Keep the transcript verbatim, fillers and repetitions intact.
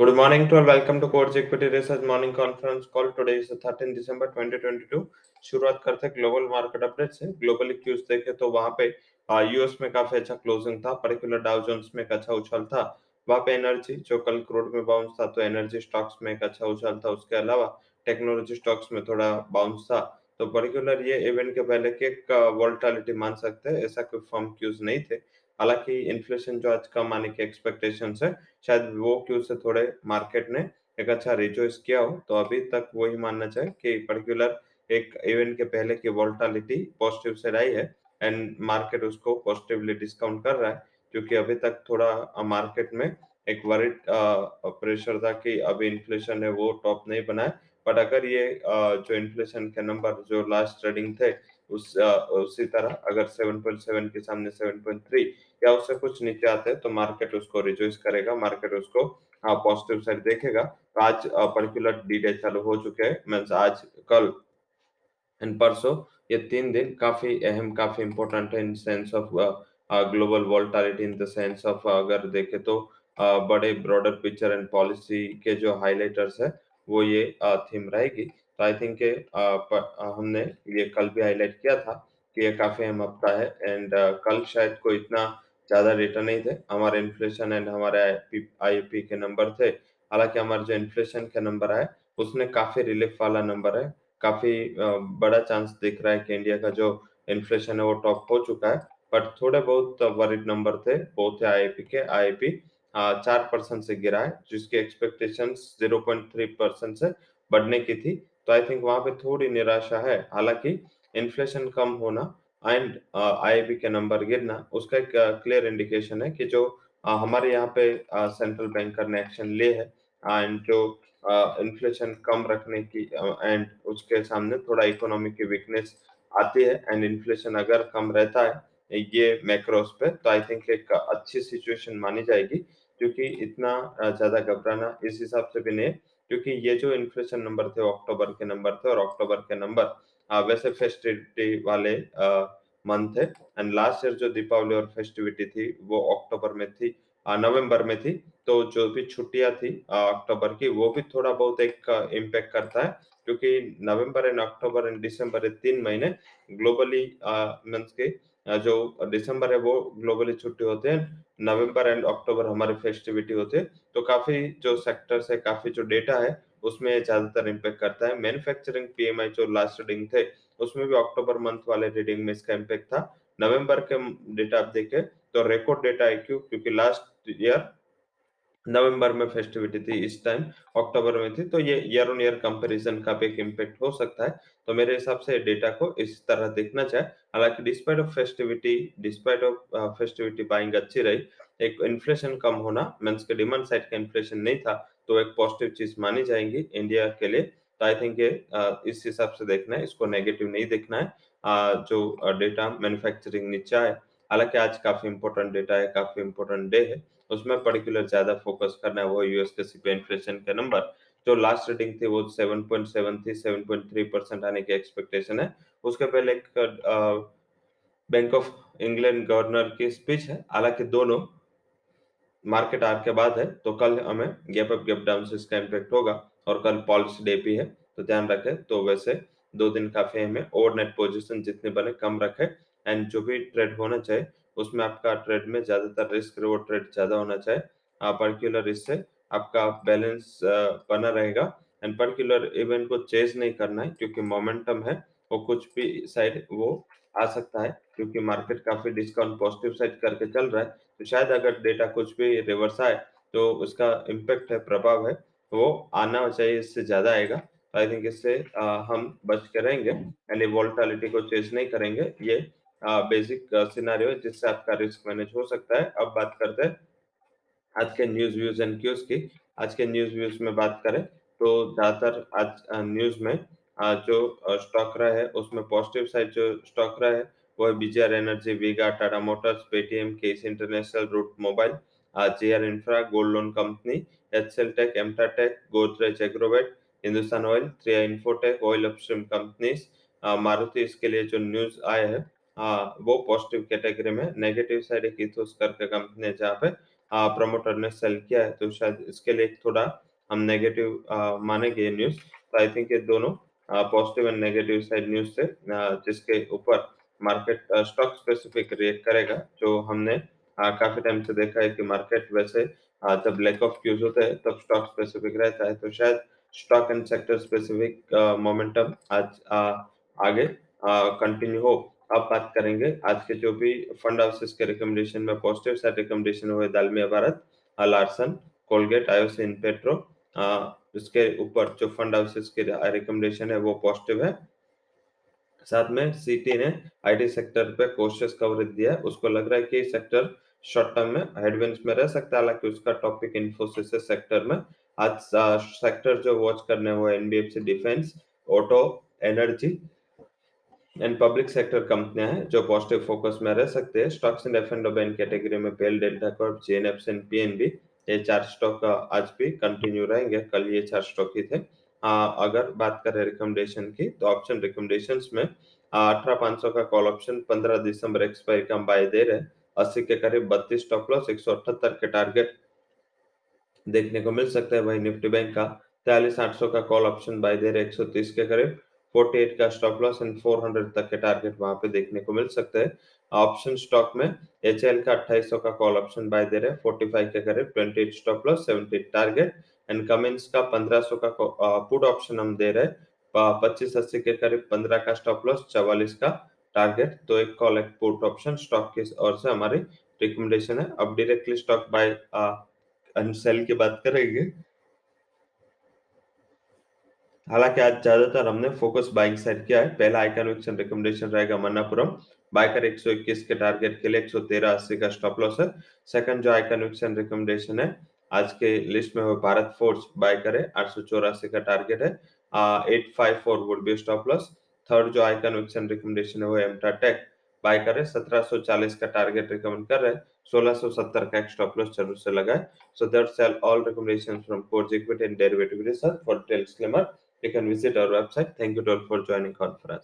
Good morning to all. Welcome to Core Equity Research morning conference call. Today is thirteen December twenty twenty-two. शुरुआत करते हैं global market update से. Globally cues देखे तो वहां पे यूएस में काफी अच्छा क्लोजिंग था, पर्टिकुलर डाउ जोन्स में एक अच्छा उछाल था. वहां पे एनर्जी जो कल क्रूड में बाउंस था तो एनर्जी स्टॉक्स में एक अच्छा उछाल था. उसके अलावा टेक्नोलॉजी स्टॉक्स में थोड़ा बाउंस था. तो पर्टिकुलर ये इवेंट के पहले की एक वोलेटिलिटी मान सकते हैं, ऐसा कोई फर्म क्यूज नहीं थे. हालांकि इन्फ्लेशन जो आज कम आने की एक्सपेक्टेशन है, शायद वो क्यूज से थोड़े मार्केट ने एक अच्छा रिजॉइस किया हो. तो अभी तक वही मानना चाहिए कि पर्टिकुलर एक इवेंट के पहले की वोलेटिलिटी पॉजिटिव से रही है एंड मार्केट उसको पॉजिटिवली डिस्काउंट कर रहा है, क्योंकि अभी तक थोड़ा मार्केट में एक वरिड प्रेशर था कि अभी इन्फ्लेशन है वो टॉप नहीं बनाए. बट अगर ये जो इन्फ्लेशन के नंबर जो लास्ट ट्रेडिंग थे उस उसी तरह अगर सात पॉइंट सात के सामने सात पॉइंट तीन या उससे कुछ नीचे आते हैं तो मार्केट उसको रिजॉइस करेगा, मार्केट उसको पॉजिटिव साइड देखेगा. तो आज पर्टिकुलर डी डे चालू हो चुके हैं, मींस आज कल एंड परसों ये तीन दिन काफी अहम काफी इम्पोर्टेंट है in sense of global volatility, in the sense of अगर देखे तो uh, बड़े ब्रॉडर पिक्चर एंड पॉलिसी के जो हाईलाइटर्स है वो ये थीम uh, रहेगी. तो आई थिंक हमने ये कल भी हाईलाइट किया था कि ये काफी अहम हफ्ता है एंड uh, कल शायद कोई इतना ज्यादा डेटा नहीं थे. हमारे इन्फ्लेशन एंड हमारे आईपी के नंबर थे. हालांकि हमारे जो इन्फ्लेशन के नंबर है उसने काफी रिलीफ वाला नंबर है, काफी uh, बड़ा चांस दिख रहा है कि इंडिया का जो इन्फ्लेशन है वो टॉप हो चुका है. बट थोड़े बहुत वरिड नंबर थे, वो थे आईपी के. आईपी चार परसेंट से गिरा है, जिसकी expectation zero point three percent से बढ़ने की थी. तो आई थिंक वहां पे थोड़ी निराशा है. हालांकि इन्फ्लेशन कम होना एंड आईबी के नंबर गिरना उसका एक क्लियर इंडिकेशन है कि जो uh, हमारे यहाँ पे सेंट्रल बैंक ने एक्शन लिए है एंड जो इन्फ्लेशन uh, कम रखने की एंड uh, उसके सामने थोड़ा इकोनॉमी की वीकनेस आती है एंड इन्फ्लेशन अगर कम रहता है ये मैक्रोस पे तो आई थिंक एक अच्छी सिचुएशन मानी जाएगी, क्योंकि इतना ज्यादा घबराना इस हिसाब से भी नहीं, क्योंकि ये जो इन्फ्लेशन नंबर थे अक्टूबर के नंबर थे और अक्टूबर के नंबर वैसे फेस्टिविटी वाले मंथ है एंड लास्ट ईयर जो दीपावली और फेस्टिविटी थी वो अक्टूबर में थी, नवंबर में थी. तो जो भी छुट्टियां थी अक्टूबर की वो भी थोड़ा बहुत एक इम्पैक्ट करता है, क्योंकि नवंबर एंड अक्टूबर एंड दिसंबर ये तीन महीने ग्लोबली मंथ के जो दिसंबर है वो ग्लोबली छुट्टी होते हैं, नवंबर एंड अक्टूबर हमारे फेस्टिविटी होते हैं. तो काफी जो सेक्टर्स है काफी जो डेटा है उसमें ज्यादातर इम्पैक्ट करता है. मैन्युफैक्चरिंग पीएमआई जो लास्ट रीडिंग थे उसमें भी अक्टूबर मंथ वाले रीडिंग में इसका इम्पैक्ट था. नवंबर के डेटा आप देखें तो रिकॉर्ड डेटा है, क्यों? क्योंकि लास्ट ईयर नवंबर में फेस्टिविटी थी, इस टाइम अक्टूबर में थी. तो ये ईयर ऑन ईयर कंपैरिजन का भी एक इम्पैक्ट हो सकता है. तो मेरे हिसाब से डेटा को इस तरह देखना चाहिए. हालांकि despite of festivity despite of festivity buying अच्छी रही. एक इन्फ्लेशन कम होना मींस के डिमांड साइड का इन्फ्लेशन नहीं था, तो एक पॉजिटिव चीज मानी जाएंगी इंडिया के लिए. तो आई थिंक ये इस हिसाब से देखना है, इसको नेगेटिव नहीं देखना है. जो डेटा मैन्युफैक्चरिंग नीचे है, हालांकि आज काफी इंपॉर्टेंट डेटा है, काफी इंपॉर्टेंट डे है, उसमें पर्टिकुलर ज्यादा फोकस करना है वो यूएस के सीपीआई इन्फ्लेशन के नंबर जो लास्ट रीडिंग थी वो सात पॉइंट सात थी, सात पॉइंट तीन परसेंट आने की एक्सपेक्टेशन है. उसके पहले एक बैंक ऑफ इंग्लैंड गवर्नर की स्पीच है, हालांकि दोनों मार्केट आर के बाद है. तो कल हमें गैप अप गैप डाउन से इसका इम्पैक्ट होगा और कल पॉलिसी डे भी है, तो ध्यान रखें. तो वैसे दो दिन काफी हमें ओवरनाइट पोजिशन जितने बने कम रखें एंड जो भी ट्रेड होना चाहिए उसमें आपका ट्रेड में ज्यादातर रिस्क रिवॉर्ड ट्रेड ज्यादा होना चाहिए. पर्टिकुलर इससे आपका बैलेंस बना रहेगा एंड पर्टिकुलर इवेंट को चेज नहीं करना है, क्योंकि मोमेंटम है वो कुछ भी साइड वो आ सकता है, क्योंकि मार्केट काफी डिस्काउंट पॉजिटिव साइड करके चल रहा है. तो शायद अगर डेटा कुछ भी रिवर्स आए तो उसका इम्पैक्ट है, प्रभाव है वो आना चाहिए, इससे ज्यादा आएगा. आई थिंक इससे हम बच के रहेंगे एंड वोलेटिलिटी को चेज नहीं करेंगे. ये बेसिक सिनेरियो जिससे आपका रिस्क मैनेज हो सकता है. अब बात करते हैं आज के न्यूज व्यूज एंड क्यूज की. आज के न्यूज व्यूज में बात करें तो ज्यादातर आज न्यूज में जो स्टॉक रहा है उसमें पॉजिटिव साइड जो स्टॉक रहा है वो है बीजेआर एनर्जी, वीगा, Tata Motors, Paytm, case international, root mobile, JR infra, gold loan company, HL take, एमटा take, Godrej Agrovet, Hindustan oil, three infotech, oil upstream companies, Maruti. इसके लिए जो न्यूज आए हैं आ, वो पॉजिटिव कैटेगरी में. नेगेटिव साइड एक इथोस करके कंपनी है जहाँ पे प्रमोटर ने सेल किया है, तो शायद इसके लिए थोड़ा हम नेगेटिव मानेंगे ये न्यूज। तो आई थिंक ये दोनों positive and negative side news से जिसके ऊपर मार्केट स्टॉक स्पेसिफिक रिएक्ट करेगा, जो हमने काफी टाइम से देखा है कि मार्केट वैसे जब लैक ऑफ क्यूज होता है तब स्टॉक स्पेसिफिक रहता है। तो शायद stock and sector specific momentum आज आगे कंटिन्यू हो। अब बात करेंगे आज के जो भी फंड हाउसेस के रिकमेंडेशन में पॉजिटिव साइड रिकमेंडेशन हुए दालमिया भारत, लार्सन, कोलगेट, आयोसे इन पेट्रो, उसके ऊपर जो फंड हाउसेस के रिकमेंडेशन है वो पॉजिटिव है। साथ में सीटी ने आईटी सेक्टर पे कोशिश कवरेज दिया, उसको लग रहा है कि सेक्टर शॉर्ट टर्म में हेडविंड्स में रह सकता है, हालांकि उसका टॉपिक इंफोसिस है। सेक्टर में आज सेक्टर जो वॉच करने वो NBFC, defence, auto, energy and public sector कंपनियां हैं जो पॉजिटिव फोकस में रह सकते हैं। Stocks in F and O category में PEL, delta corp, JNF and PNB, ये चार स्टॉक आज भी कंटिन्यू रहेंगे। कल ये चार स्टॉक ही थे। आ, अगर बात करें रिकमेंडेशन की तो ऑप्शन रिकमेंडेशंस में अठारह पांच सौ का कॉल ऑप्शन पंद्रह दिसंबर एक्सपायरी का हम बाय दे रहे हैं। अस्सी के करीब बत्तीस स्टॉप लॉस, एक सौ अठहत्तर के टारगेट देखने को मिल सकता है। वही निफ्टी बैंक का तैयलीस आठ सौ का कॉल ऑप्शन बाय दे रहे, एक सौ तीस के करीब, अड़तालीस का स्टॉप लॉस एंड चार सौ तक के टारगेट वहां पे देखने को मिल सकते हैं। ऑप्शन स्टॉक में एचएल का अट्ठाईस सौ का कॉल ऑप्शन बाय दे रहे पैंतालीस के करीब, अट्ठाईस स्टॉप लॉस, अठहत्तर टारगेट एंड कमिंस का पंद्रह सौ का पुट ऑप्शन हम दे रहे पच्चीस सौ अस्सी के करीब, पंद्रह का स्टॉप लॉस, चवालीस का टारगेट। तो एक कॉल एक पुट ऑप्शन स्टॉक की ओर से हमारी रिकमेंडेशन है। अब directly stock buy and sell की बात करेंगे। हालांकि आज ज्यादातर हमने फोकस बाइंग साइड किया है। पहला आइकन एक्शन रिकमेंडेशन रहेगा मन्नापुरम, बाइकर एक सौ इक्कीस के टारगेट के लिए एक सौ तेरह अस्सी का स्टॉप लॉस है। सेकंड जो आइकन एक्शन रिकमेंडेशन है आज के लिस्ट में वो भारत फोर्स बाइकर है, आठ सौ चौरासी का टारगेट है, आठ सौ चौवन would be stop loss. Third जो आइकन एक्शन रिकमेंडेशन है वो एमटा टेक बाइकर है, सत्रह सौ चालीस का टारगेट रिकमेंड कर रहे हैं, सोलह सौ सत्तर का स्टॉप लॉस जरूर से लगाए। So that's all recommendations from core equity and derivative research. For detail disclaimer you can visit our website. Thank you all for joining conference.